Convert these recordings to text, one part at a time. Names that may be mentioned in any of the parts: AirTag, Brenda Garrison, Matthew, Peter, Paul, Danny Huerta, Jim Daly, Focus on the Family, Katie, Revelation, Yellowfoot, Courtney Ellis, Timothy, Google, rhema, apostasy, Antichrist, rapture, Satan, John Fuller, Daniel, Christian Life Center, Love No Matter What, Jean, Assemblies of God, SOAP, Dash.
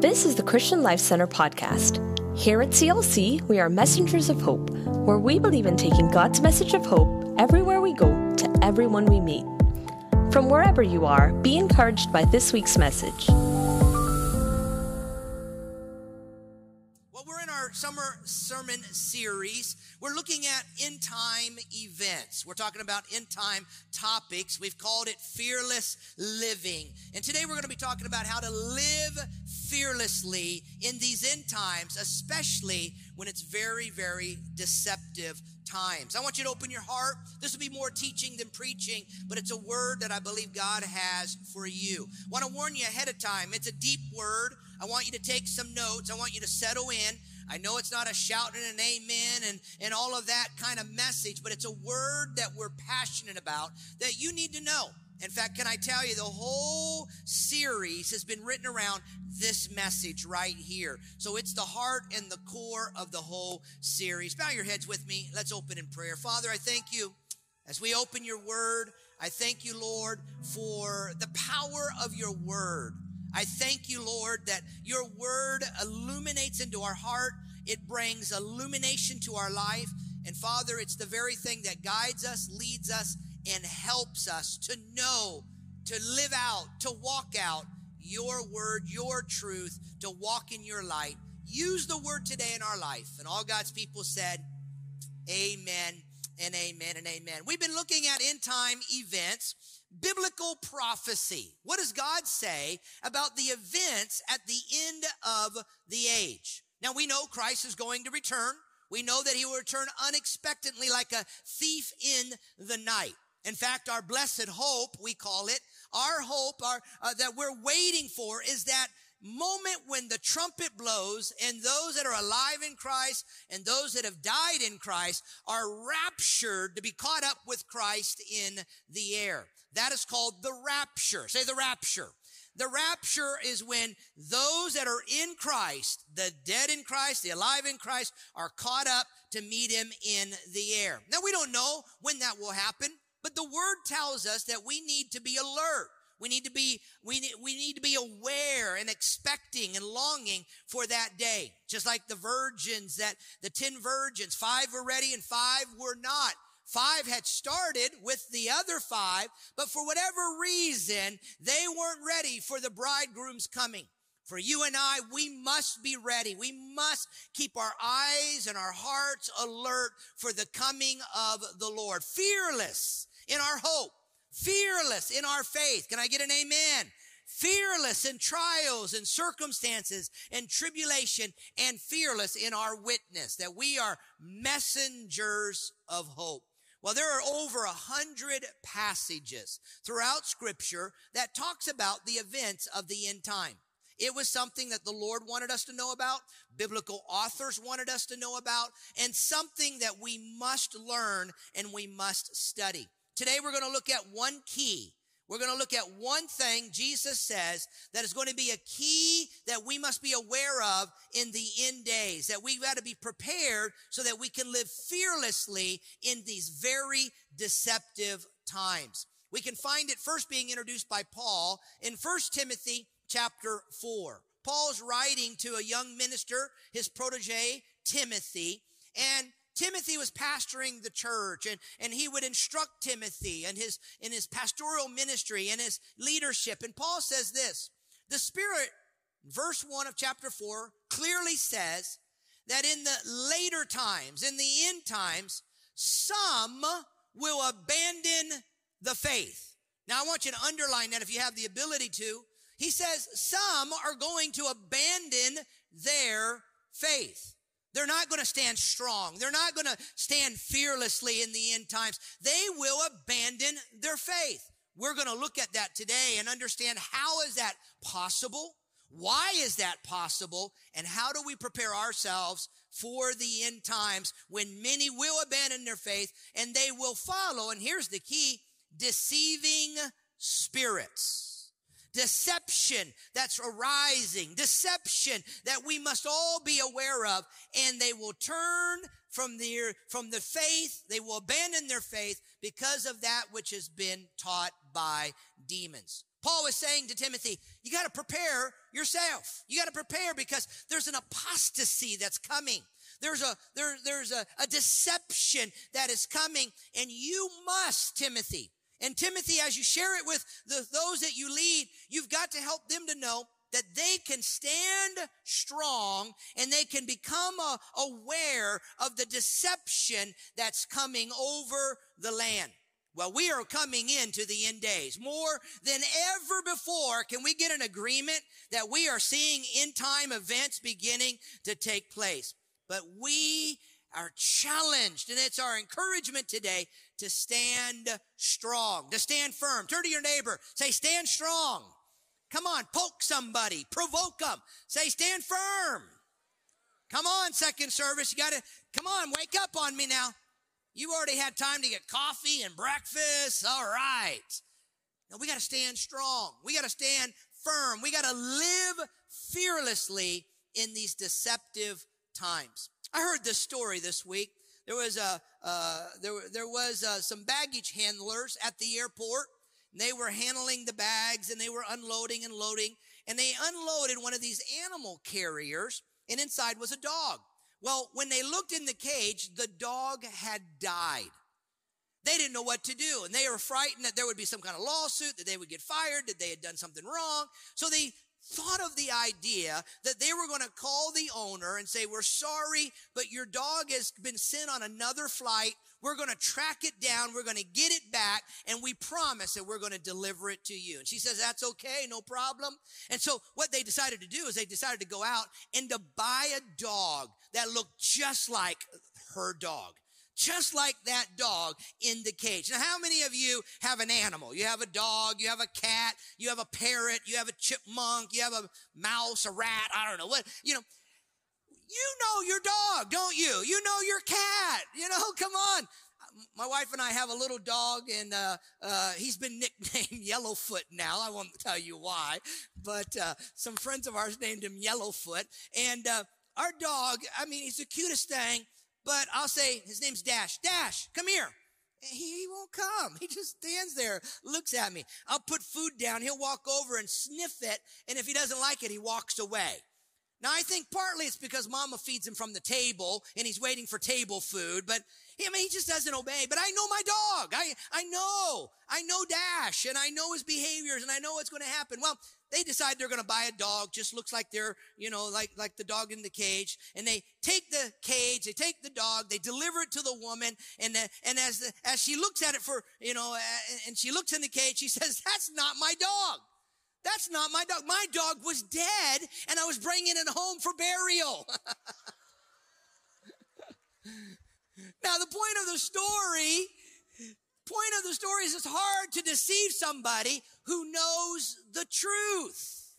This is the Christian Life Center podcast. Here at CLC, we are messengers of hope, where we believe in taking God's message of hope everywhere we go to everyone we meet. From wherever you are, be encouraged by this week's message. Well, we're in our summer sermon series. We're looking at end-time events. We're talking about end-time topics. We've called it fearless living. And today we're going to be talking about how to live fearlessly in these end times, especially when it's very, very deceptive times. I want you to open your heart. This will be more teaching than preaching, but it's a word that I believe God has for you. I want to warn you ahead of time. It's a deep word. I want you to take some notes. I want you to settle in. I know it's not a shout and an amen and all of that kind of message, but it's a word that we're passionate about that you need to know. In fact, can I tell you, the whole series has been written around this message right here. So it's the heart and the core of the whole series. Bow your heads with me. Let's open in prayer. Father, I thank you as we open your word. I thank you, Lord, for the power of your word. I thank you, Lord, that your word illuminates into our heart. It brings illumination to our life. And Father, it's the very thing that guides us, leads us, and helps us to know, to live out, to walk out your word, your truth, to walk in your light. Use the word today in our life. And all God's people said, amen and amen and amen. We've been looking at end-time events. Biblical prophecy. What does God say about the events at the end of the age? Now, we know Christ is going to return. We know that he will return unexpectedly like a thief in the night. In fact, our blessed hope, we call it, our hope that we're waiting for is that moment when the trumpet blows and those that are alive in Christ and those that have died in Christ are raptured to be caught up with Christ in the air. That is called the rapture. Say the rapture. The rapture is when those that are in Christ, the dead in Christ, the alive in Christ, are caught up to meet him in the air. Now, we don't know when that will happen, but the word tells us that we need to be alert. We need to be aware and expecting and longing for that day. Just like the virgins, that the 10 virgins, 5 were ready and 5 were not. 5 had started with the other 5, but for whatever reason, they weren't ready for the bridegroom's coming. For you and I, we must be ready. We must keep our eyes and our hearts alert for the coming of the Lord. Fearless in our hope. Fearless in our faith. Can I get an amen? Fearless in trials and circumstances and tribulation, and fearless in our witness, that we are messengers of hope. Well, there are over 100 passages throughout Scripture that talks about the events of the end time. It was something that the Lord wanted us to know about, biblical authors wanted us to know about, and something that we must learn and we must study. Today, we're going to look at one key. We're going to look at one thing Jesus says that is going to be a key that we must be aware of in the end days, that we've got to be prepared so that we can live fearlessly in these very deceptive times. We can find it first being introduced by Paul in 1 Timothy chapter 4. Paul's writing to a young minister, his protege, Timothy, and Timothy was pastoring the church, and he would instruct Timothy and in his pastoral ministry and his leadership. And Paul says this, the Spirit, verse 1 of chapter 4, clearly says that in the later times, in the end times, some will abandon the faith. Now, I want you to underline that if you have the ability to. He says some are going to abandon their faith. They're not going to stand strong. They're not going to stand fearlessly in the end times. They will abandon their faith. We're going to look at that today and understand how is that possible? Why is that possible? And how do we prepare ourselves for the end times when many will abandon their faith and they will follow? And here's the key, deceiving spirits. Deception that's arising, deception that we must all be aware of, and they will turn from the faith, they will abandon their faith because of that which has been taught by demons. Paul was saying to Timothy, you got to prepare yourself. You got to prepare because there's an apostasy that's coming. There's a deception that is coming, and you must, Timothy. And Timothy, as you share it with those that you lead, you've got to help them to know that they can stand strong and they can become aware of the deception that's coming over the land. Well, we are coming into the end days. More than ever before, can we get an agreement that we are seeing end time events beginning to take place? But we are challenged, and it's our encouragement today to stand strong, to stand firm. Turn to your neighbor. Say, stand strong. Come on, poke somebody. Provoke them. Say, stand firm. Come on, second service. You got to, come on, wake up on me now. You already had time to get coffee and breakfast. All right. Now, we got to stand strong. We got to stand firm. We got to live fearlessly in these deceptive times. I heard this story this week. There was some baggage handlers at the airport, and they were handling the bags, and they were unloading and loading, and they unloaded one of these animal carriers, and inside was a dog. Well, when they looked in the cage, the dog had died. They didn't know what to do, and they were frightened that there would be some kind of lawsuit, that they would get fired, that they had done something wrong. So they thought of the idea that they were going to call the owner and say, we're sorry, but your dog has been sent on another flight. We're going to track it down. We're going to get it back. And we promise that we're going to deliver it to you. And she says, that's okay. No problem. And so what they decided to do is they decided to go out and to buy a dog that looked just like her dog. Just like that dog in the cage. Now, how many of you have an animal? You have a dog, you have a cat, you have a parrot, you have a chipmunk, you have a mouse, a rat, I don't know what, you know your dog, don't you? You know your cat, come on. My wife and I have a little dog, and he's been nicknamed Yellowfoot now. I won't tell you why, but some friends of ours named him Yellowfoot. And our dog, he's the cutest thing. But I'll say, his name's Dash. Dash, come here. He won't come. He just stands there, looks at me. I'll put food down. He'll walk over and sniff it. And if he doesn't like it, he walks away. Now, I think partly it's because mama feeds him from the table and he's waiting for table food. But he just doesn't obey. But I know my dog. I know Dash, and I know his behaviors, and I know what's going to happen. Well, they decide they're going to buy a dog, just looks like they're, like the dog in the cage. And they take the cage, they take the dog, they deliver it to the woman. And as she looks at it and she looks in the cage, she says, that's not my dog. That's not my dog. My dog was dead, and I was bringing it home for burial. Now, the point of the story is it's hard to deceive somebody who knows the truth.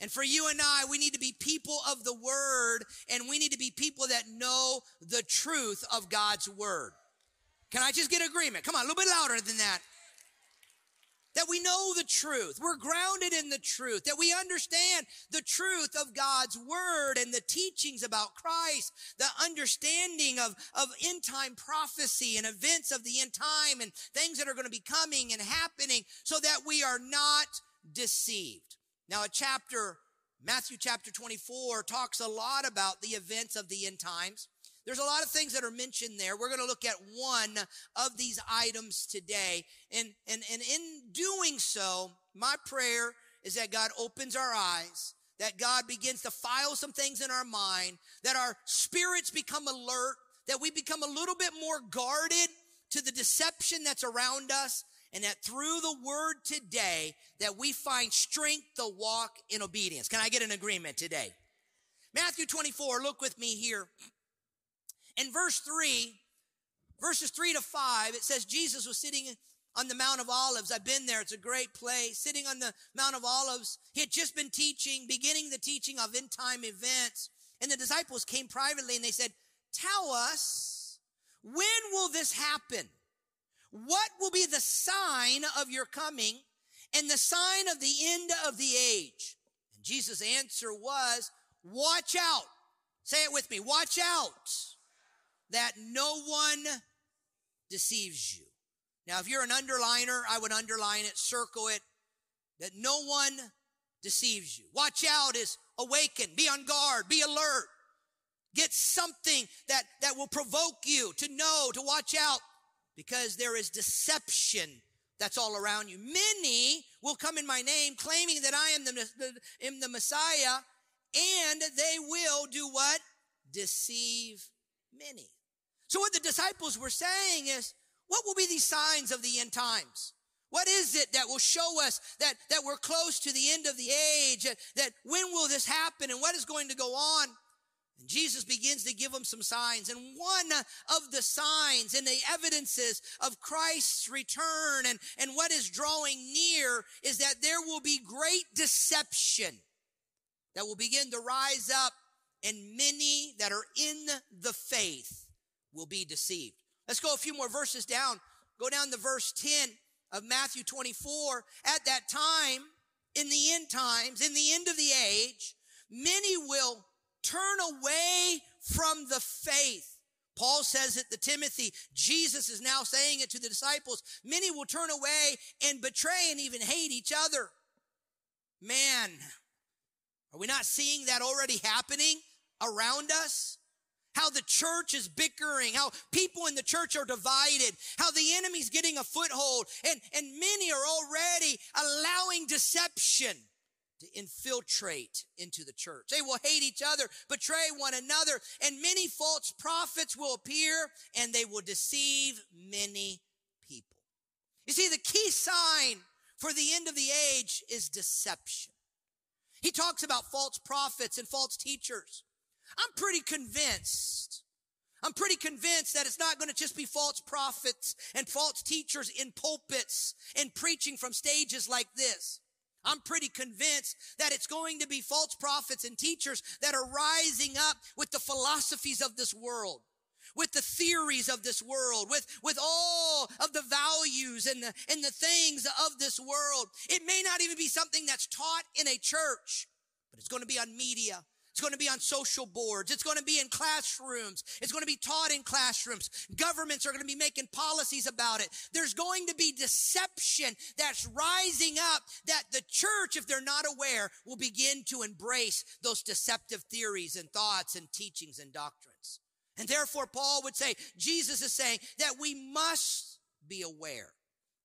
And for you and I, we need to be people of the word, and we need to be people that know the truth of God's word. Can I just get agreement? Come on, a little bit louder than that. That we know the truth. We're grounded in the truth. That we understand the truth of God's word and the teachings about Christ. The understanding of end time prophecy and events of the end time and things that are going to be coming and happening, so that we are not deceived. Now, Matthew chapter 24 talks a lot about the events of the end times. There's a lot of things that are mentioned there. We're going to look at one of these items today. And in doing so, my prayer is that God opens our eyes, that God begins to file some things in our mind, that our spirits become alert, that we become a little bit more guarded to the deception that's around us, and that through the word today, that we find strength to walk in obedience. Can I get an agreement today? Matthew 24, look with me here. In verses 3 to 5, it says, Jesus was sitting on the Mount of Olives. I've been there. It's a great place. Sitting on the Mount of Olives. He had just been teaching, beginning the teaching of end-time events. And the disciples came privately and they said, tell us, when will this happen? What will be the sign of your coming and the sign of the end of the age? And Jesus' answer was, watch out. Say it with me. Watch out. That no one deceives you. Now, if you're an underliner, I would underline it, circle it, that no one deceives you. Watch out is awaken. Be on guard. Be alert. Get something that will provoke you to know, to watch out, because there is deception that's all around you. Many will come in my name claiming that I am the Messiah, and they will do what? Deceive many. So what the disciples were saying is, what will be these signs of the end times? What is it that will show us that we're close to the end of the age? That when will this happen and what is going to go on? And Jesus begins to give them some signs. And one of the signs and the evidences of Christ's return and what is drawing near is that there will be great deception that will begin to rise up, and many that are in the faith will be deceived. Let's go a few more verses down. Go down to verse 10 of Matthew 24. At that time, in the end times, in the end of the age, many will turn away from the faith. Paul says it to Timothy. Jesus is now saying it to the disciples. Many will turn away and betray and even hate each other. Man, are we not seeing that already happening around us? How the church is bickering, how people in the church are divided, how the enemy's getting a foothold, and many are already allowing deception to infiltrate into the church. They will hate each other, betray one another, and many false prophets will appear, and they will deceive many people. You see, the key sign for the end of the age is deception. He talks about false prophets and false teachers. I'm pretty convinced that it's not going to just be false prophets and false teachers in pulpits and preaching from stages like this. I'm pretty convinced that it's going to be false prophets and teachers that are rising up with the philosophies of this world, with the theories of this world, with all of the values and the things of this world. It may not even be something that's taught in a church, but it's going to be on media. It's going to be on social boards. It's going to be in classrooms. It's going to be taught in classrooms. Governments are going to be making policies about it. There's going to be deception that's rising up that the church, if they're not aware, will begin to embrace those deceptive theories and thoughts and teachings and doctrines. And therefore, Paul would say, Jesus is saying that we must be aware.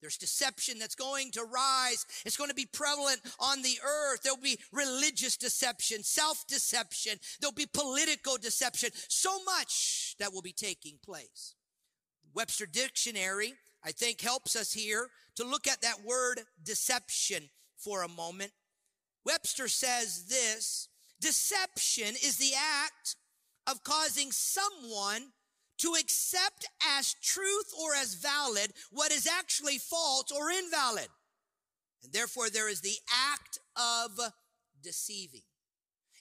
There's deception that's going to rise. It's going to be prevalent on the earth. There'll be religious deception, self-deception. There'll be political deception. So much that will be taking place. Webster Dictionary, I think, helps us here to look at that word deception for a moment. Webster says this: deception is the act of causing someone to accept as truth or as valid what is actually false or invalid. And therefore, there is the act of deceiving.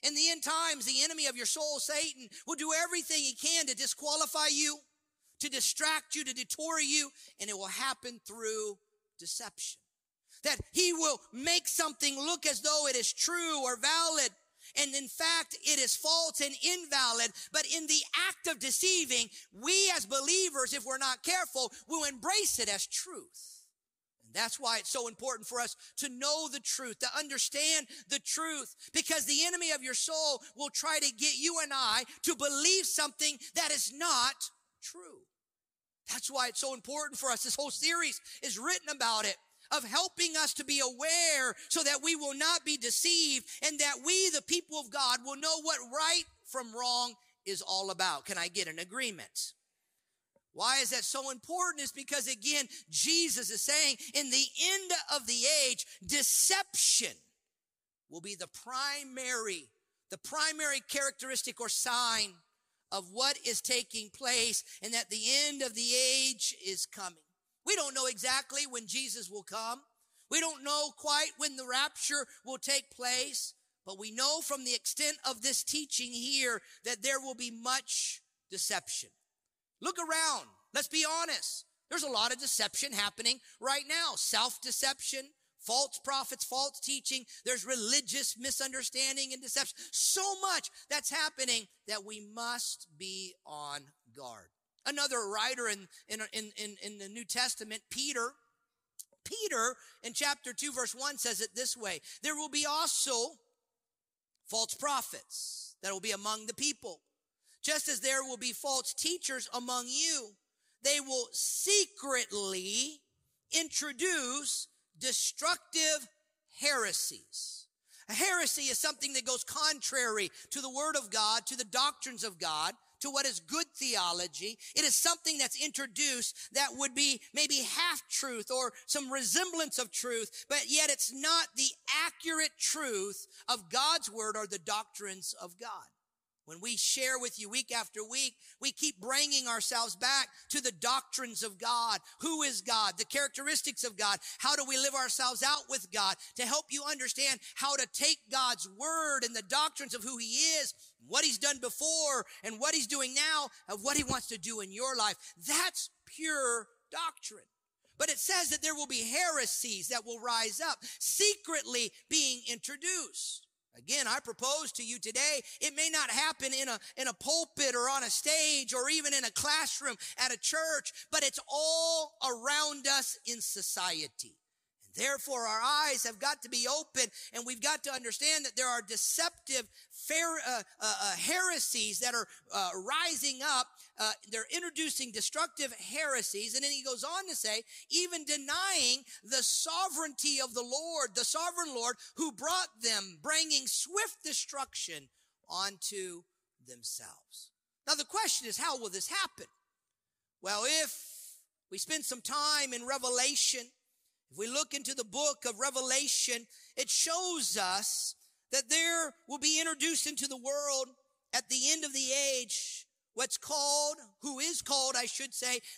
In the end times, the enemy of your soul, Satan, will do everything he can to disqualify you, to distract you, to detour you, and it will happen through deception. That he will make something look as though it is true or valid, and in fact, it is false and invalid. But in the act of deceiving, we as believers, if we're not careful, will embrace it as truth. And that's why it's so important for us to know the truth, to understand the truth, because the enemy of your soul will try to get you and I to believe something that is not true. That's why it's so important for us. This whole series is written about it, of helping us to be aware so that we will not be deceived and that we, the people of God, will know what right from wrong is all about. Can I get an agreement? Why is that so important? It's because, again, Jesus is saying in the end of the age, deception will be the primary characteristic or sign of what is taking place and that the end of the age is coming. We don't know exactly when Jesus will come. We don't know quite when the rapture will take place, but we know from the extent of this teaching here that there will be much deception. Look around. Let's be honest. There's a lot of deception happening right now. Self-deception, false prophets, false teaching. There's religious misunderstanding and deception. So much that's happening that we must be on guard. Another writer in the New Testament, Peter, Peter in chapter 2, verse 1 says it this way. There will be also false prophets that will be among the people. Just as there will be false teachers among you, they will secretly introduce destructive heresies. A heresy is something that goes contrary to the word of God, to the doctrines of God, to what is good theology. It is something that's introduced that would be maybe half-truth or some resemblance of truth, but yet it's not the accurate truth of God's word or the doctrines of God. When we share with you week after week, we keep bringing ourselves back to the doctrines of God. Who is God? The characteristics of God. How do we live ourselves out with God? To help you understand how to take God's word and the doctrines of who he is, what he's done before, and what he's doing now, and what he wants to do in your life. That's pure doctrine. But it says that there will be heresies that will rise up, secretly being introduced. Again, I propose to you today, it may not happen in a pulpit or on a stage or even in a classroom at a church, but it's all around us in society. And therefore, our eyes have got to be open, and we've got to understand that there are deceptive heresies that are rising up. They're introducing destructive heresies. And then he goes on to say, even denying the sovereignty of the Lord, the sovereign Lord who brought them, bringing swift destruction onto themselves. Now, the question is, how will this happen? Well, if we spend some time in Revelation, if we look into the book of Revelation, it shows us that there will be introduced into the world at the end of the age who is called,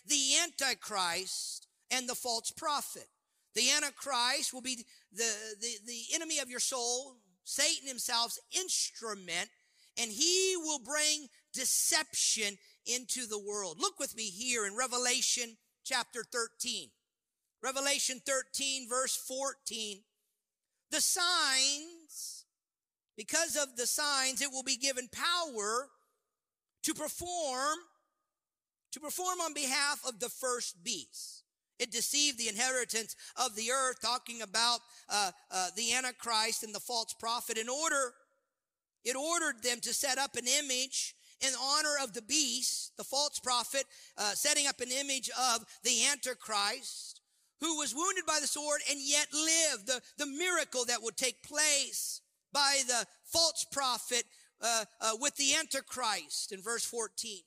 the Antichrist and the false prophet. The Antichrist will be the enemy of your soul, Satan himself's instrument, and he will bring deception into the world. Look with me here in Revelation chapter 13. Revelation 13, verse 14. The signs, because of the signs, it will be given power to perform on behalf of the first beast. It deceived the inheritance of the earth, talking about the Antichrist and the false prophet. It ordered them to set up an image in honor of the beast, the false prophet, setting up an image of the Antichrist, who was wounded by the sword and yet lived. The miracle that would take place by the false prophet with the Antichrist in verse 14.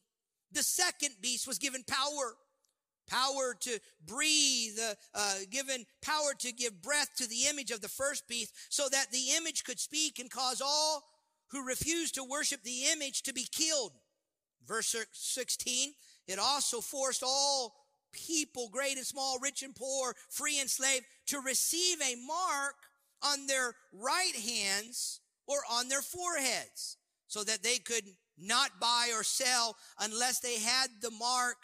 The second beast was given power to breathe, given power to give breath to the image of the first beast, so that the image could speak and cause all who refuse to worship the image to be killed. Verse 16, it also forced all people, great and small, rich and poor, free and slave, to receive a mark on their right hands or on their foreheads, so that they could not buy or sell unless they had the mark,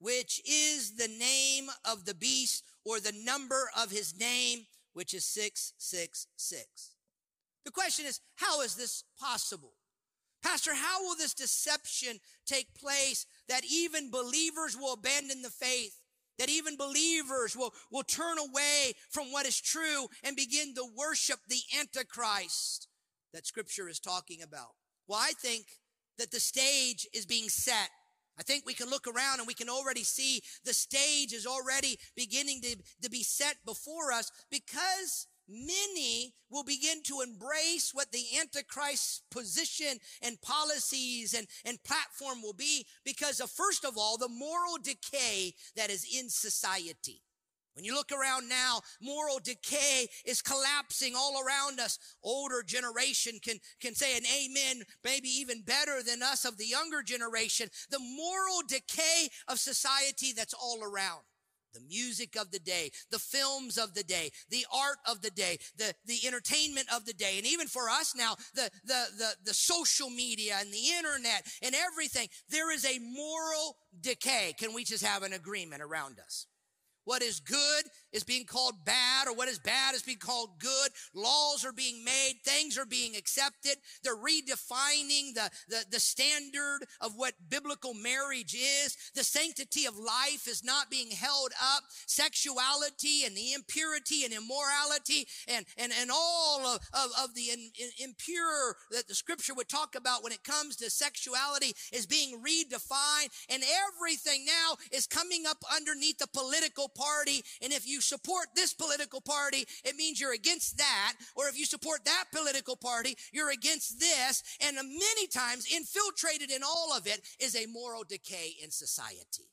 which is the name of the beast or the number of his name, which is 666. The question is, how is this possible? Pastor, how will this deception take place that even believers will abandon the faith, that even believers will turn away from what is true and begin to worship the Antichrist that Scripture is talking about? Well, I think that the stage is being set. I think we can look around and we can already see the stage is already beginning to be set before us, because many will begin to embrace what the Antichrist's position and policies and platform will be because of, first of all, the moral decay that is in society. When you look around now, moral decay is collapsing all around us. Older generation can say an amen, maybe even better than us of the younger generation. The moral decay of society that's all around. The music of the day, the films of the day, the art of the day, the entertainment of the day. And even for us now, the social media and the internet and everything, there is a moral decay. Can we just have an agreement around us? What is good is being called bad, or what is bad is being called good. Laws are being made. Things are being accepted. They're redefining the standard of what biblical marriage is. The sanctity of life is not being held up. Sexuality and the impurity and immorality and all of the impure that the scripture would talk about when it comes to sexuality is being redefined. And everything now is coming up underneath the political party. And if you support this political party, it means you're against that. Or if you support that political party, you're against this. And many times infiltrated in all of it is a moral decay in society.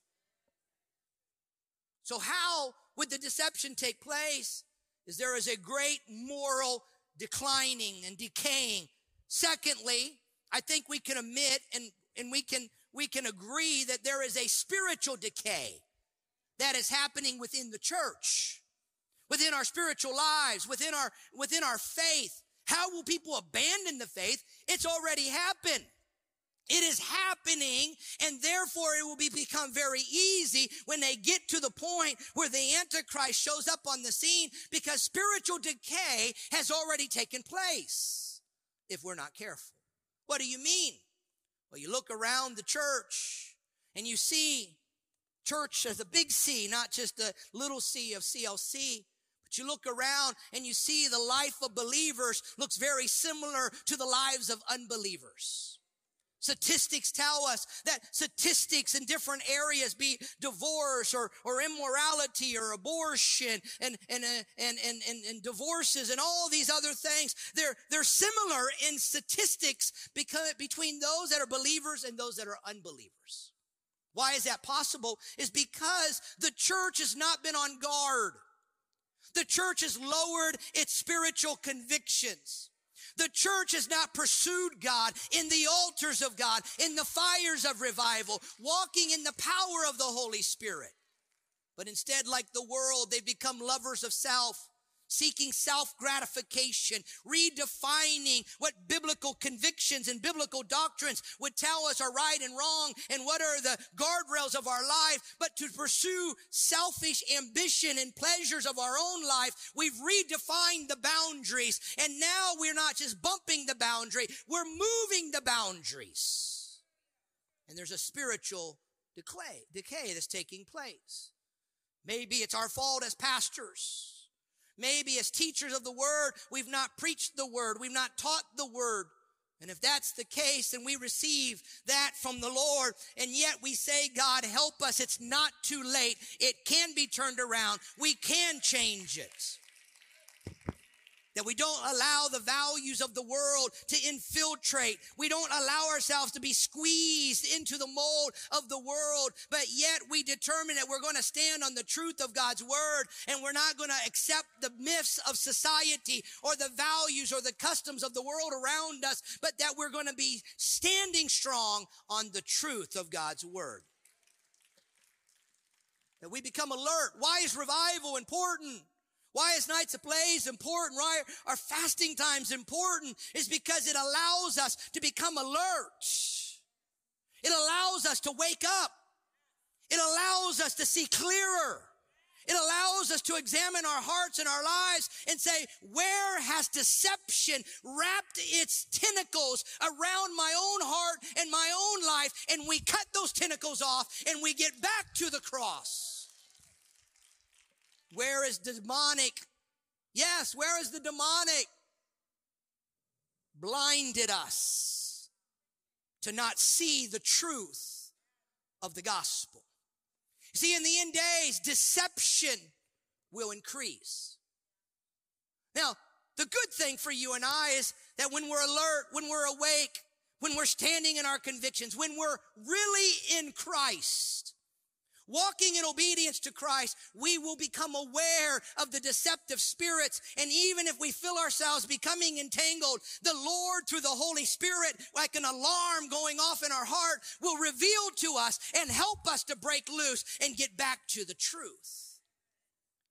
So how would the deception take place? Is there is a great moral declining and decaying. Secondly, I think we can admit and we can agree that there is a spiritual decay that is happening within the church, within our spiritual lives, within our faith. How will people abandon the faith? It's already happened. It is happening, and therefore it will become very easy when they get to the point where the Antichrist shows up on the scene, because spiritual decay has already taken place if we're not careful. What do you mean? Well, you look around the church and you see church as a big C, not just a little C of CLC. But you look around and you see the life of believers looks very similar to the lives of unbelievers. Statistics tell us that statistics in different areas, be divorce or immorality or abortion and divorces and all these other things, they're similar in statistics because between those that are believers and those that are unbelievers. Why is that possible? Is because the church has not been on guard. The church has lowered its spiritual convictions. The church has not pursued God in the altars of God, in the fires of revival, walking in the power of the Holy Spirit. But instead, like the world, they've become lovers of self, seeking self-gratification, redefining what biblical convictions and biblical doctrines would tell us are right and wrong and what are the guardrails of our life. But to pursue selfish ambition and pleasures of our own life, we've redefined the boundaries. And now we're not just bumping the boundary, we're moving the boundaries. And there's a spiritual decay that's taking place. Maybe it's our fault as pastors. Maybe as teachers of the word, we've not preached the word. We've not taught the word. And if that's the case, then we receive that from the Lord. And yet we say, God, help us. It's not too late. It can be turned around. We can change it. That we don't allow the values of the world to infiltrate. We don't allow ourselves to be squeezed into the mold of the world, but yet we determine that we're going to stand on the truth of God's word, and we're not going to accept the myths of society or the values or the customs of the world around us, but that we're going to be standing strong on the truth of God's word. That we become alert. Why is revival important? Why is nights of praise important? Why are fasting times important? Is because it allows us to become alert. It allows us to wake up. It allows us to see clearer. It allows us to examine our hearts and our lives and say, where has deception wrapped its tentacles around my own heart and my own life? And we cut those tentacles off and we get back to the cross. Where is demonic? Yes, where is the demonic? Blinded us to not see the truth of the gospel. See, in the end days, deception will increase. Now, the good thing for you and I is that when we're alert, when we're awake, when we're standing in our convictions, when we're really in Christ, walking in obedience to Christ, we will become aware of the deceptive spirits. And even if we feel ourselves becoming entangled, the Lord, through the Holy Spirit, like an alarm going off in our heart, will reveal to us and help us to break loose and get back to the truth.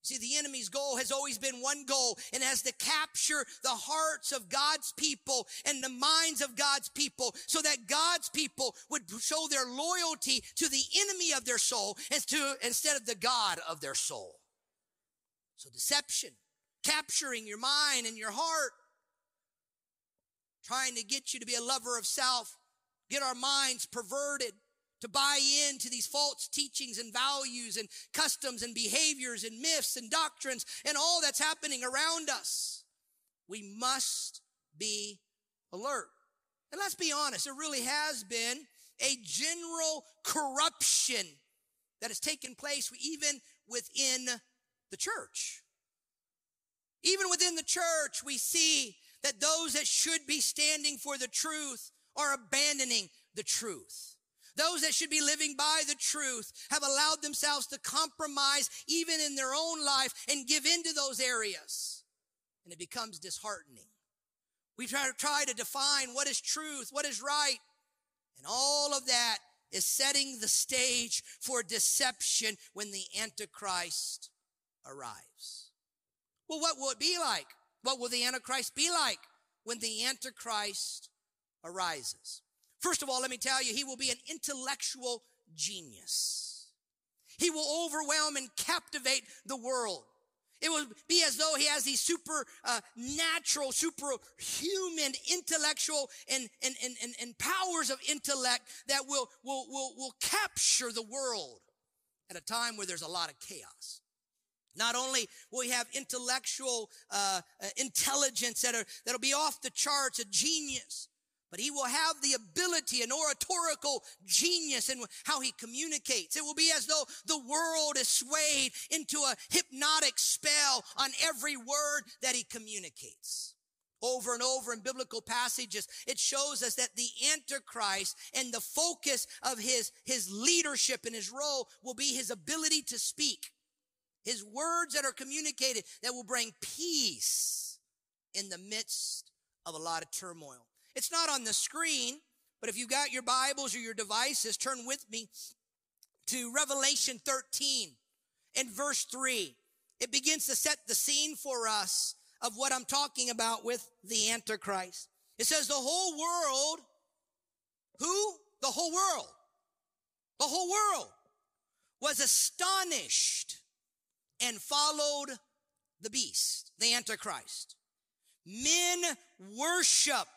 See, the enemy's goal has always been one goal, and that's to capture the hearts of God's people and the minds of God's people so that God's people would show their loyalty to the enemy of their soul instead of the God of their soul. So deception, capturing your mind and your heart, trying to get you to be a lover of self, get our minds perverted, to buy in to these false teachings and values and customs and behaviors and myths and doctrines and all that's happening around us. We must be alert. And let's be honest, there really has been a general corruption that has taken place even within the church. Even within the church, we see that those that should be standing for the truth are abandoning the truth. Those that should be living by the truth have allowed themselves to compromise even in their own life and give into those areas. And it becomes disheartening. We try to define what is truth, what is right. And all of that is setting the stage for deception when the Antichrist arrives. Well, what will it be like? What will the Antichrist be like when the Antichrist arises? First of all, let me tell you, he will be an intellectual genius. He will overwhelm and captivate the world. It will be as though he has these supernatural, superhuman intellectual and powers of intellect that will capture the world at a time where there's a lot of chaos. Not only will he have intellectual intelligence that'll be off the charts, a genius, but he will have the ability, an oratorical genius in how he communicates. It will be as though the world is swayed into a hypnotic spell on every word that he communicates. Over and over in biblical passages, it shows us that the Antichrist and the focus of his leadership and his role will be his ability to speak. His words that are communicated that will bring peace in the midst of a lot of turmoil. It's not on the screen, but if you've got your Bibles or your devices, turn with me to Revelation 13 and verse 3. It begins to set the scene for us of what I'm talking about with the Antichrist. It says the whole world, who? The whole world was astonished and followed the beast, the Antichrist. Men worshiped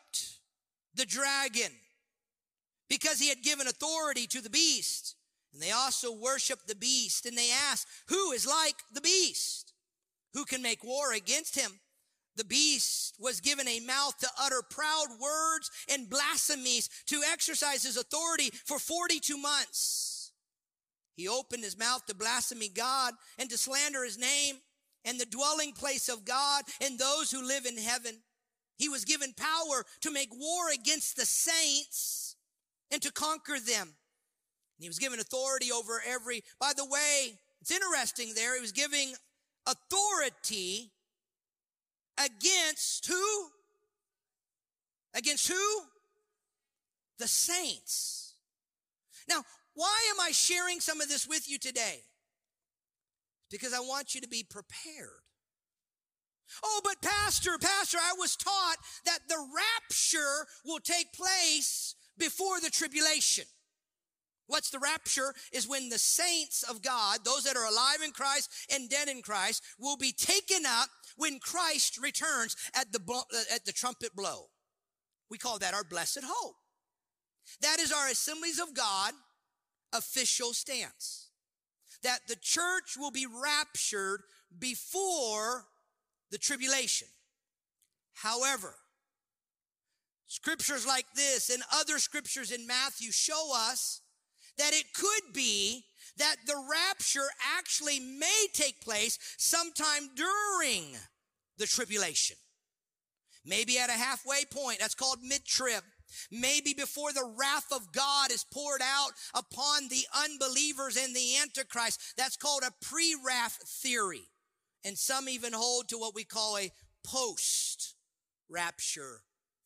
the dragon because he had given authority to the beast, and they also worshiped the beast, and they asked, who is like the beast? Who can make war against him? The beast was given a mouth to utter proud words and blasphemies, to exercise his authority for 42 months. He opened his mouth to blaspheme God and to slander his name and the dwelling place of God and those who live in heaven. He was given power to make war against the saints and to conquer them. And he was given authority over every, by the way, it's interesting there, he was giving authority against who? Against who? The saints. Now, why am I sharing some of this with you today? Because I want you to be prepared. Oh, but pastor, I was taught that the rapture will take place before the tribulation. What's the rapture is when the saints of God, those that are alive in Christ and dead in Christ, will be taken up when Christ returns at the trumpet blow. We call that our blessed hope. That is our Assemblies of God official stance, that the church will be raptured before the tribulation. However, scriptures like this and other scriptures in Matthew show us that it could be that the rapture actually may take place sometime during the tribulation. Maybe at a halfway point, that's called mid-trib. Maybe before the wrath of God is poured out upon the unbelievers and the Antichrist. That's called a pre-wrath theory. And some even hold to what we call a post-rapture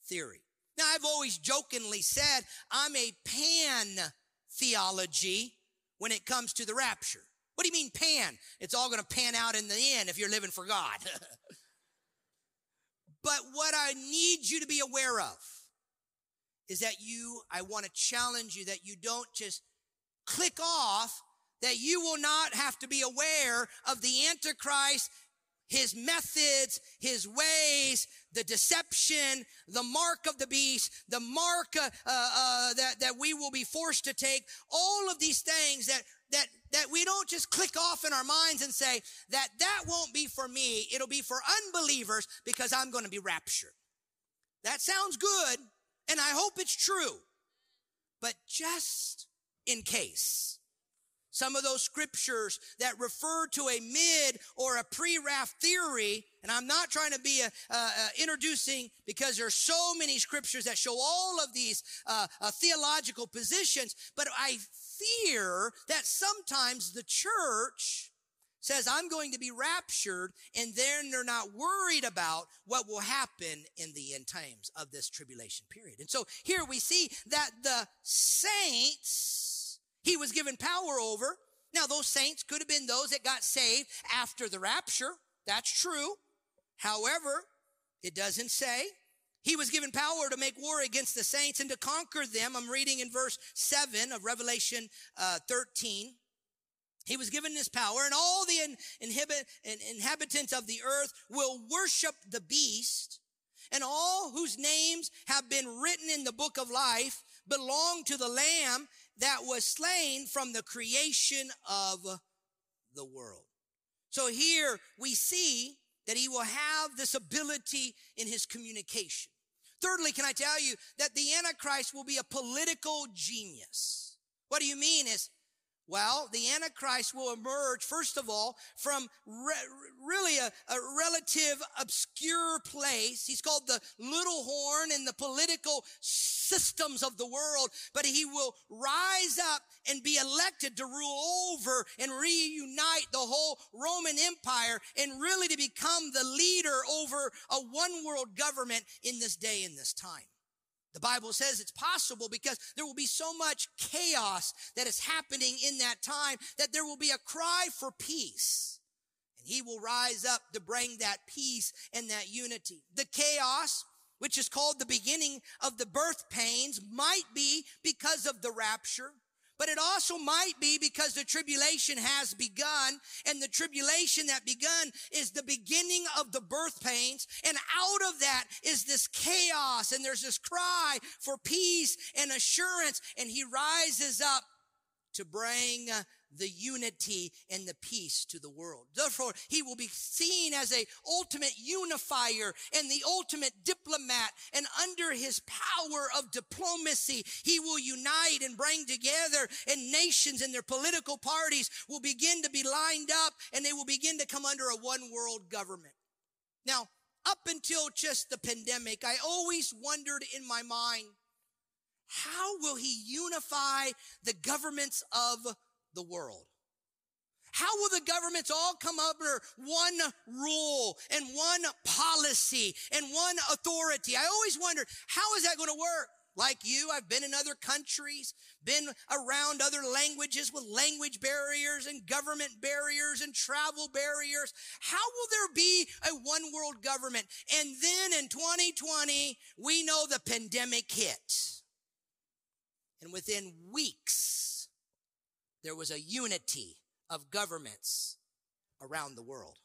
theory. Now, I've always jokingly said I'm a pan-theology when it comes to the rapture. What do you mean pan? It's all going to pan out in the end if you're living for God. But what I need you to be aware of is that I want to challenge you that you don't just click off, that you will not have to be aware of the Antichrist, his methods, his ways, the deception, the mark of the beast, the mark that we will be forced to take, all of these things that we don't just click off in our minds and say that won't be for me. It'll be for unbelievers because I'm going to be raptured. That sounds good, and I hope it's true. But just in case, some of those scriptures that refer to a mid or a pre-raft theory, and I'm not trying to be introducing, because there's so many scriptures that show all of these theological positions, but I fear that sometimes the church says, I'm going to be raptured, and then they're not worried about what will happen in the end times of this tribulation period. And so here we see that the saints he was given power over. Now, those saints could have been those that got saved after the rapture. That's true. However, it doesn't say. He was given power to make war against the saints and to conquer them. I'm reading in verse 7 of Revelation 13. He was given this power, and all the inhabitants of the earth will worship the beast, and all whose names have been written in the book of life belong to the Lamb that was slain from the creation of the world. So here we see that he will have this ability in his communication. Thirdly, can I tell you that the Antichrist will be a political genius? What do you mean is, well, the Antichrist will emerge, first of all, from really a relative obscure place. He's called the little horn in the political systems of the world, but he will rise up and be elected to rule over and reunite the whole Roman Empire and really to become the leader over a one world government in this day and this time. The Bible says it's possible because there will be so much chaos that is happening in that time that there will be a cry for peace. And he will rise up to bring that peace and that unity. The chaos, which is called the beginning of the birth pains, might be because of the rapture. But it also might be because the tribulation has begun, and the tribulation that begun is the beginning of the birth pains, and out of that is this chaos, and there's this cry for peace and assurance, and he rises up to bring the unity and the peace to the world. Therefore, he will be seen as a ultimate unifier and the ultimate diplomat, and under his power of diplomacy, he will unite and bring together, and nations and their political parties will begin to be lined up, and they will begin to come under a one world government. Now, up until just the pandemic, I always wondered in my mind, how will he unify the governments of the world? How will the governments all come under one rule and one policy and one authority? I always wondered, how is that going to work? Like you, I've been in other countries, been around other languages with language barriers and government barriers and travel barriers. How will there be a one world government? And then in 2020, we know the pandemic hit. And within weeks, there was a unity of governments around the world.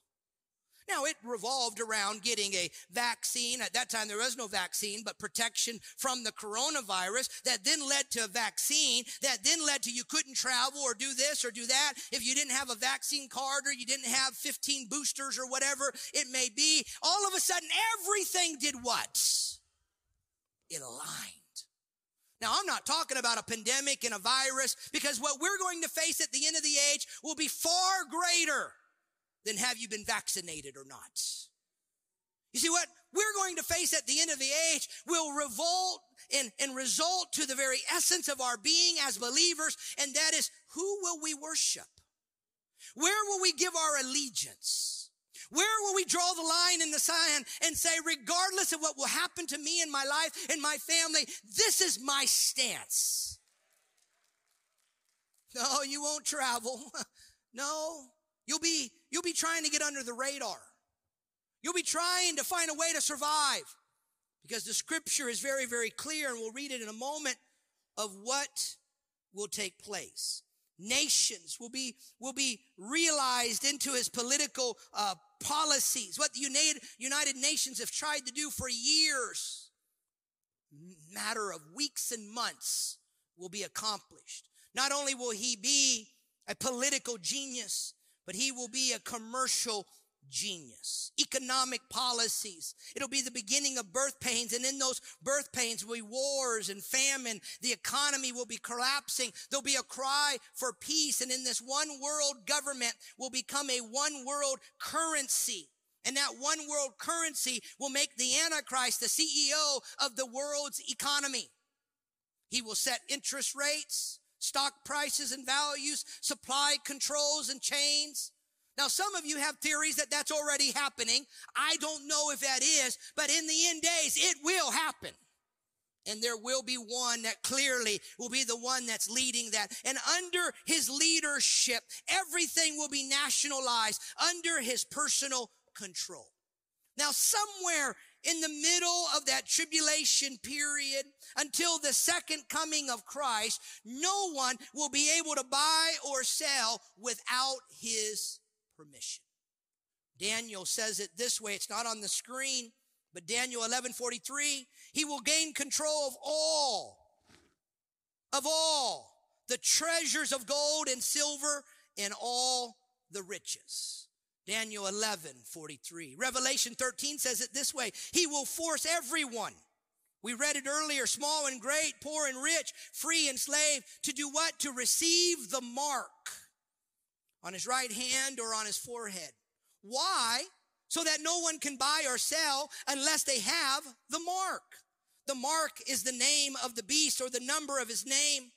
Now, it revolved around getting a vaccine. At that time, there was no vaccine, but protection from the coronavirus that then led to a vaccine that then led to you couldn't travel or do this or do that if you didn't have a vaccine card or you didn't have 15 boosters or whatever it may be. All of a sudden, everything did what? It aligned. Now, I'm not talking about a pandemic and a virus, because what we're going to face at the end of the age will be far greater than have you been vaccinated or not. You see, what we're going to face at the end of the age will revolt and result to the very essence of our being as believers, and that is, who will we worship? Where will we give our allegiance? Where will we draw the line in the sand and say, regardless of what will happen to me in my life and my family, this is my stance? No, you won't travel. No, you'll be trying to get under the radar. You'll be trying to find a way to survive, because the scripture is very, very clear, and we'll read it in a moment, of what will take place. Nations will be realized into his political policies, what the United Nations have tried to do for years. Matter of weeks and months will be accomplished. Not only will he be a political genius, but he will be a commercial genius. Economic policies. It'll be the beginning of birth pains, and in those birth pains will be wars and famine. The economy will be collapsing. There'll be a cry for peace, and in this one world government will become a one world currency. And that one world currency will make the Antichrist the CEO of the world's economy. He will set interest rates, stock prices and values, supply controls and chains. Now, some of you have theories that that's already happening. I don't know if that is, but in the end days, it will happen. And there will be one that clearly will be the one that's leading that. And under his leadership, everything will be nationalized under his personal control. Now, somewhere in the middle of that tribulation period until the second coming of Christ, no one will be able to buy or sell without his permission. Daniel says it this way. It's not on the screen, but Daniel 11:43, he will gain control of all the treasures of gold and silver and all the riches. Daniel 11:43. Revelation 13 says it this way. He will force everyone. We read it earlier, small and great, poor and rich, free and slave, to do what? To receive the mark on his right hand or on his forehead. Why? So that no one can buy or sell unless they have the mark. The mark is the name of the beast or the number of his name.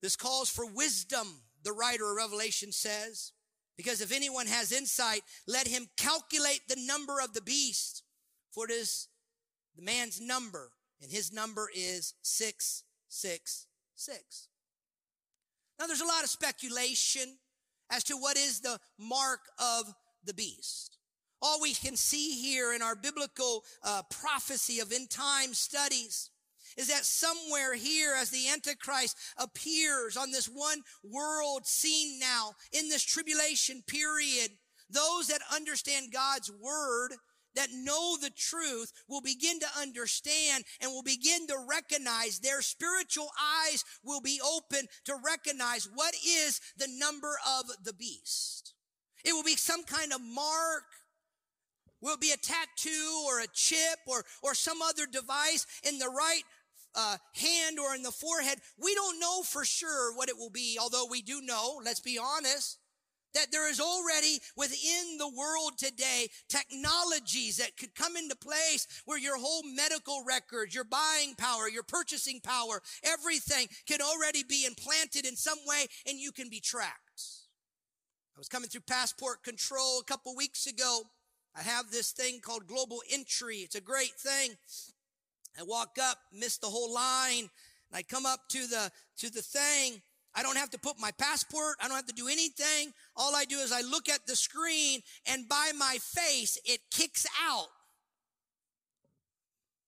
This calls for wisdom, the writer of Revelation says. Because if anyone has insight, let him calculate the number of the beast, for it is the man's number, and his number is 666. Now, there's a lot of speculation as to what is the mark of the beast. All we can see here in our biblical prophecy of end time studies is that somewhere here, as the Antichrist appears on this one world scene now, in this tribulation period, those that understand God's word, that know the truth, will begin to understand and will begin to recognize. Their spiritual eyes will be open to recognize what is the number of the beast. It will be some kind of mark. Will it be a tattoo or a chip or some other device in the right hand or in the forehead? We don't know for sure what it will be, although we do know, let's be honest, that there is already within the world today technologies that could come into place where your whole medical records, your buying power, your purchasing power, everything can already be implanted in some way and you can be tracked. I was coming through passport control a couple weeks ago. I have this thing called Global Entry. It's a great thing. I walk up, miss the whole line, and I come up to the thing. I don't have to put my passport. I don't have to do anything. All I do is I look at the screen, and by my face, it kicks out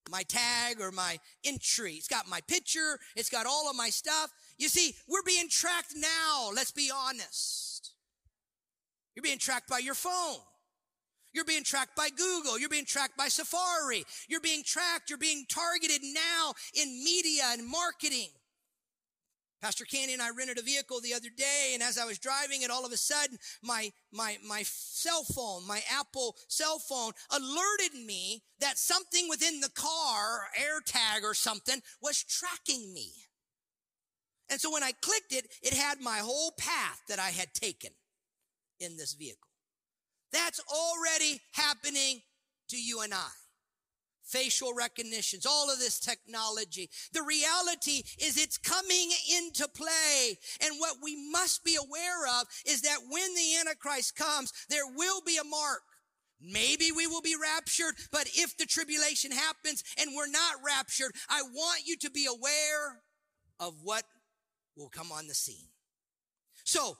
my tag or my entry. It's got my picture. It's got all of my stuff. You see, we're being tracked now. Let's be honest. You're being tracked by your phone. You're being tracked by Google. You're being tracked by Safari. You're being tracked. You're being targeted now in media and marketing. Pastor Candy and I rented a vehicle the other day, and as I was driving it, all of a sudden, my cell phone, my Apple cell phone, alerted me that something within the car, AirTag or something, was tracking me. And so when I clicked it, it had my whole path that I had taken in this vehicle. That's already happening to you and I. Facial recognitions, all of this technology. The reality is it's coming into play. And what we must be aware of is that when the Antichrist comes, there will be a mark. Maybe we will be raptured, but if the tribulation happens and we're not raptured, I want you to be aware of what will come on the scene. So,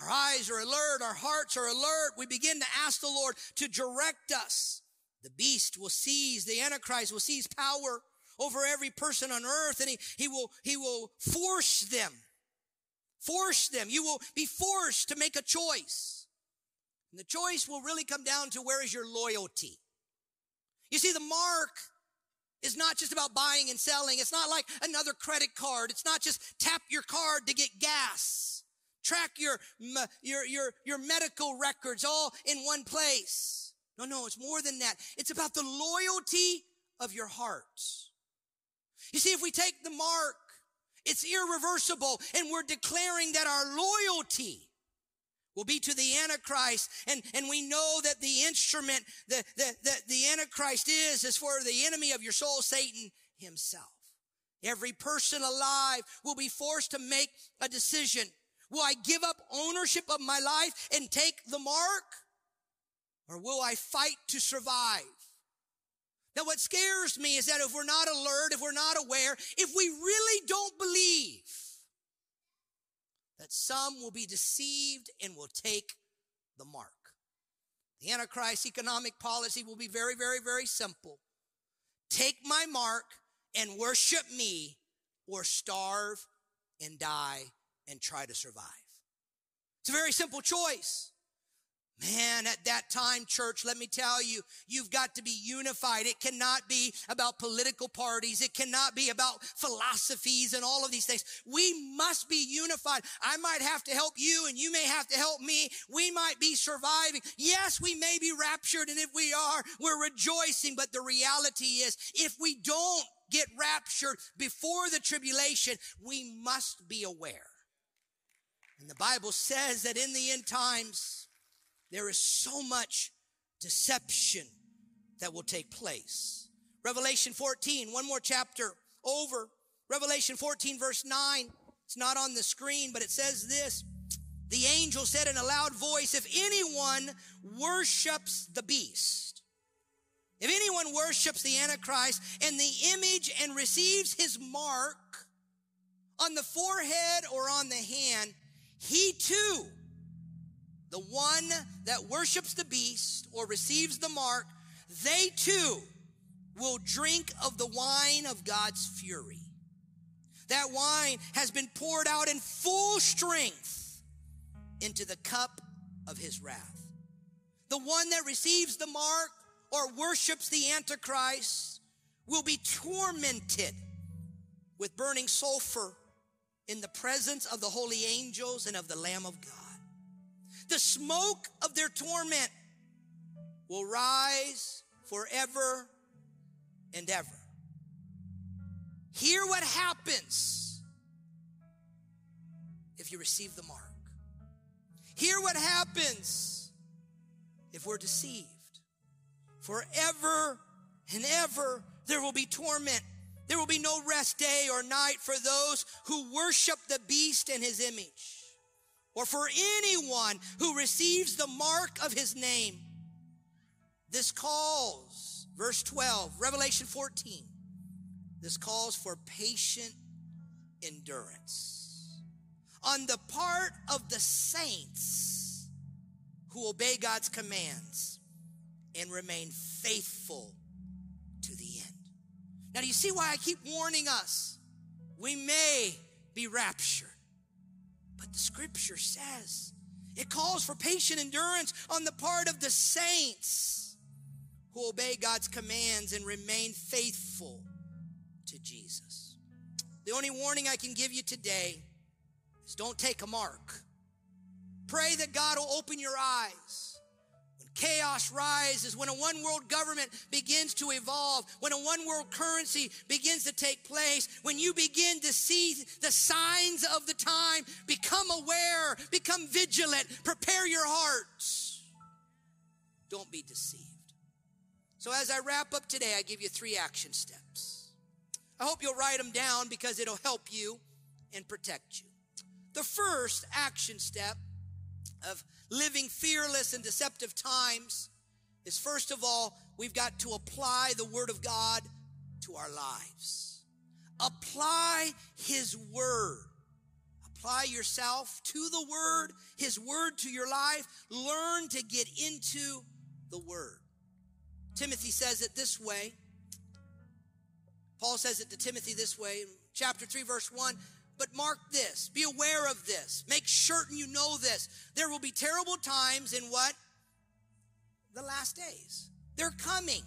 Our eyes are alert. Our hearts are alert. We begin to ask the Lord to direct us. The beast will seize, the Antichrist will seize power over every person on earth, and he will force them. Force them. You will be forced to make a choice. And the choice will really come down to where is your loyalty. You see, the mark is not just about buying and selling. It's not like another credit card. It's not just tap your card to get gas. Track your medical records all in one place. No, it's more than that. It's about the loyalty of your heart. You see, if we take the mark, it's irreversible, and we're declaring that our loyalty will be to the Antichrist, and we know that the instrument that the Antichrist is for the enemy of your soul, Satan himself. Every person alive will be forced to make a decision. Will I give up ownership of my life and take the mark? Or will I fight to survive? Now, what scares me is that if we're not alert, if we're not aware, if we really don't believe, that some will be deceived and will take the mark. The Antichrist's economic policy will be very, very, very simple. Take my mark and worship me, or starve and die and try to survive. It's a very simple choice. Man, at that time, church, let me tell you, you've got to be unified. It cannot be about political parties. It cannot be about philosophies and all of these things. We must be unified. I might have to help you, and you may have to help me. We might be surviving. Yes, we may be raptured, and if we are, we're rejoicing. But the reality is, if we don't get raptured before the tribulation, we must be aware. And the Bible says that in the end times, there is so much deception that will take place. Revelation 14, one more chapter over. Revelation 14, verse 9. It's not on the screen, but it says this. The angel said in a loud voice, if anyone worships the beast, if anyone worships the Antichrist and the image and receives his mark on the forehead or on the hand, he too, the one that worships the beast or receives the mark, they too will drink of the wine of God's fury. That wine has been poured out in full strength into the cup of his wrath. The one that receives the mark or worships the Antichrist will be tormented with burning sulfur in the presence of the holy angels and of the Lamb of God. The smoke of their torment will rise forever and ever. Hear what happens if you receive the mark. Hear what happens if we're deceived. Forever and ever there will be torment. There will be no rest day or night for those who worship the beast and his image, or for anyone who receives the mark of his name. This calls, verse 12, Revelation 14, this calls for patient endurance on the part of the saints who obey God's commands and remain faithful to the end. Now, do you see why I keep warning us? We may be raptured. But the scripture says it calls for patient endurance on the part of the saints who obey God's commands and remain faithful to Jesus. The only warning I can give you today is don't take a mark. Pray that God will open your eyes. When chaos rises, when a one-world government begins to evolve, when a one-world currency begins to take place, when you begin to see the signs of the time, become aware, become vigilant, prepare your hearts. Don't be deceived. So as I wrap up today, I give you 3 action steps. I hope you'll write them down because it'll help you and protect you. The first action step of living fearless in deceptive times is, first of all, we've got to apply the word of God to our lives. Apply his word. Apply yourself to the Word, His Word to your life. Learn to get into the Word. Timothy says it this way. Paul says it to Timothy this way in chapter 3, verse 1. But mark this, be aware of this, make certain you know this. There will be terrible times in what? The last days. They're coming.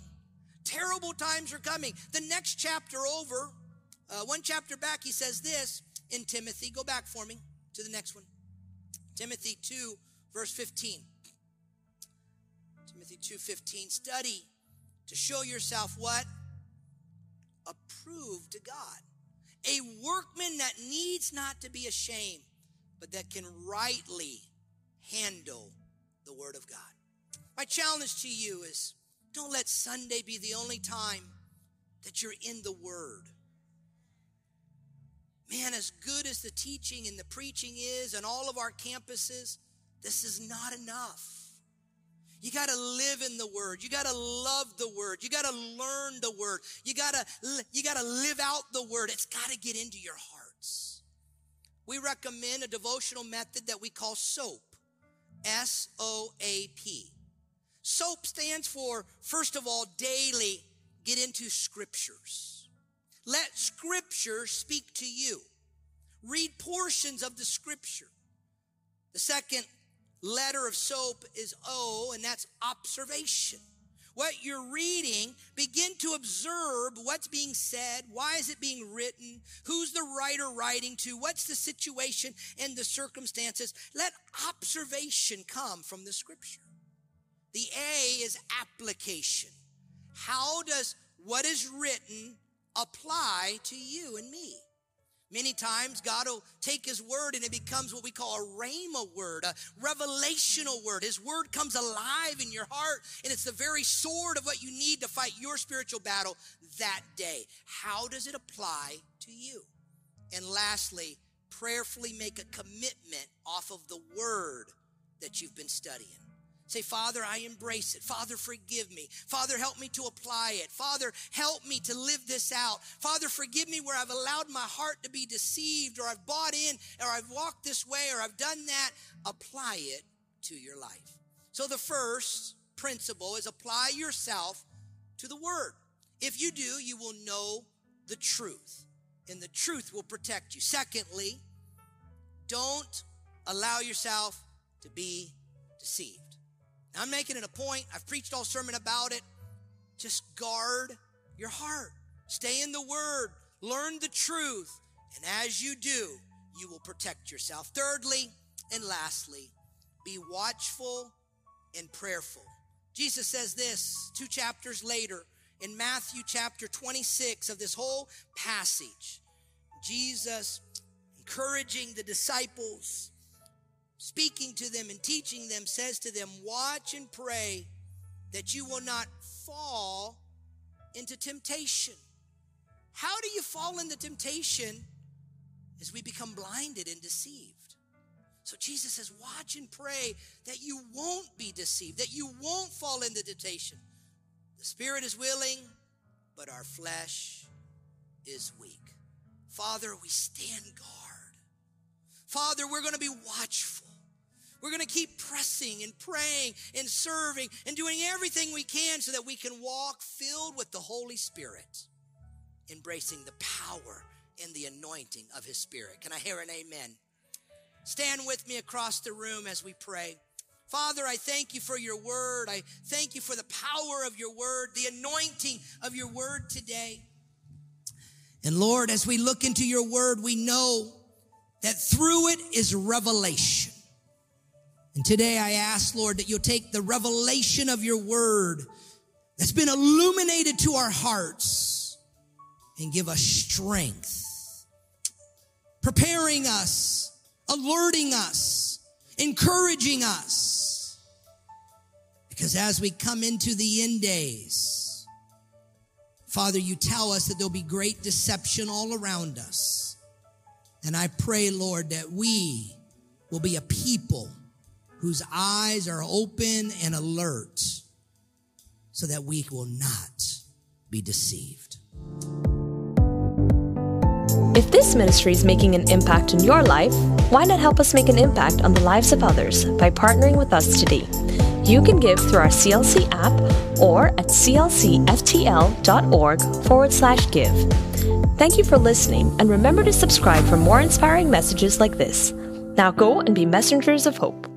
Terrible times are coming. The next chapter over, one chapter back, he says this in Timothy. Go back for me to the next one. Timothy 2, verse 15. Timothy 2:15. Study to show yourself what? Approved to God. A workman that needs not to be ashamed, but that can rightly handle the Word of God. My challenge to you is, don't let Sunday be the only time that you're in the Word. Man, as good as the teaching and the preaching is on all of our campuses, this is not enough. You got to live in the Word. You got to love the Word. You got to learn the Word. You got to live out the Word. It's got to get into your hearts. We recommend a devotional method that we call SOAP. SOAP. SOAP stands for, first of all, daily get into scriptures. Let scripture speak to you. Read portions of the scripture. The second letter of SOAP is O, and that's observation. What you're reading, begin to observe what's being said, why is it being written, who's the writer writing to, what's the situation and the circumstances. Let observation come from the scripture. The A is application. How does what is written apply to you and me? Many times God will take His Word and it becomes what we call a rhema word, a revelational word. His Word comes alive in your heart, and it's the very sword of what you need to fight your spiritual battle that day. How does it apply to you? And lastly, prayerfully make a commitment off of the Word that you've been studying. Say, Father, I embrace it. Father, forgive me. Father, help me to apply it. Father, help me to live this out. Father, forgive me where I've allowed my heart to be deceived, or I've bought in, or I've walked this way, or I've done that. Apply it to your life. So the first principle is apply yourself to the Word. If you do, you will know the truth, and the truth will protect you. Secondly, don't allow yourself to be deceived. Now, I'm making it a point. I've preached all sermon about it. Just guard your heart. Stay in the Word. Learn the truth. And as you do, you will protect yourself. Thirdly and lastly, be watchful and prayerful. Jesus says this 2 chapters later in Matthew chapter 26 of this whole passage. Jesus encouraging the disciples, speaking to them and teaching them, says to them, watch and pray that you will not fall into temptation. How do you fall into temptation? As we become blinded and deceived. So Jesus says, watch and pray that you won't be deceived, that you won't fall into temptation. The spirit is willing, but our flesh is weak. Father, we stand guard. Father, we're going to be watchful. We're going to keep pressing and praying and serving and doing everything we can so that we can walk filled with the Holy Spirit, embracing the power and the anointing of His Spirit. Can I hear an amen? Stand with me across the room as we pray. Father, I thank you for your Word. I thank you for the power of your Word, the anointing of your Word today. And Lord, as we look into your Word, we know that through it is revelation. And today I ask, Lord, that you'll take the revelation of your Word that's been illuminated to our hearts and give us strength, preparing us, alerting us, encouraging us. Because as we come into the end days, Father, you tell us that there'll be great deception all around us. And I pray, Lord, that we will be a people whose eyes are open and alert so that we will not be deceived. If this ministry is making an impact in your life, why not help us make an impact on the lives of others by partnering with us today? You can give through our CLC app or at clcftl.org/give. Thank you for listening, and remember to subscribe for more inspiring messages like this. Now go and be messengers of hope.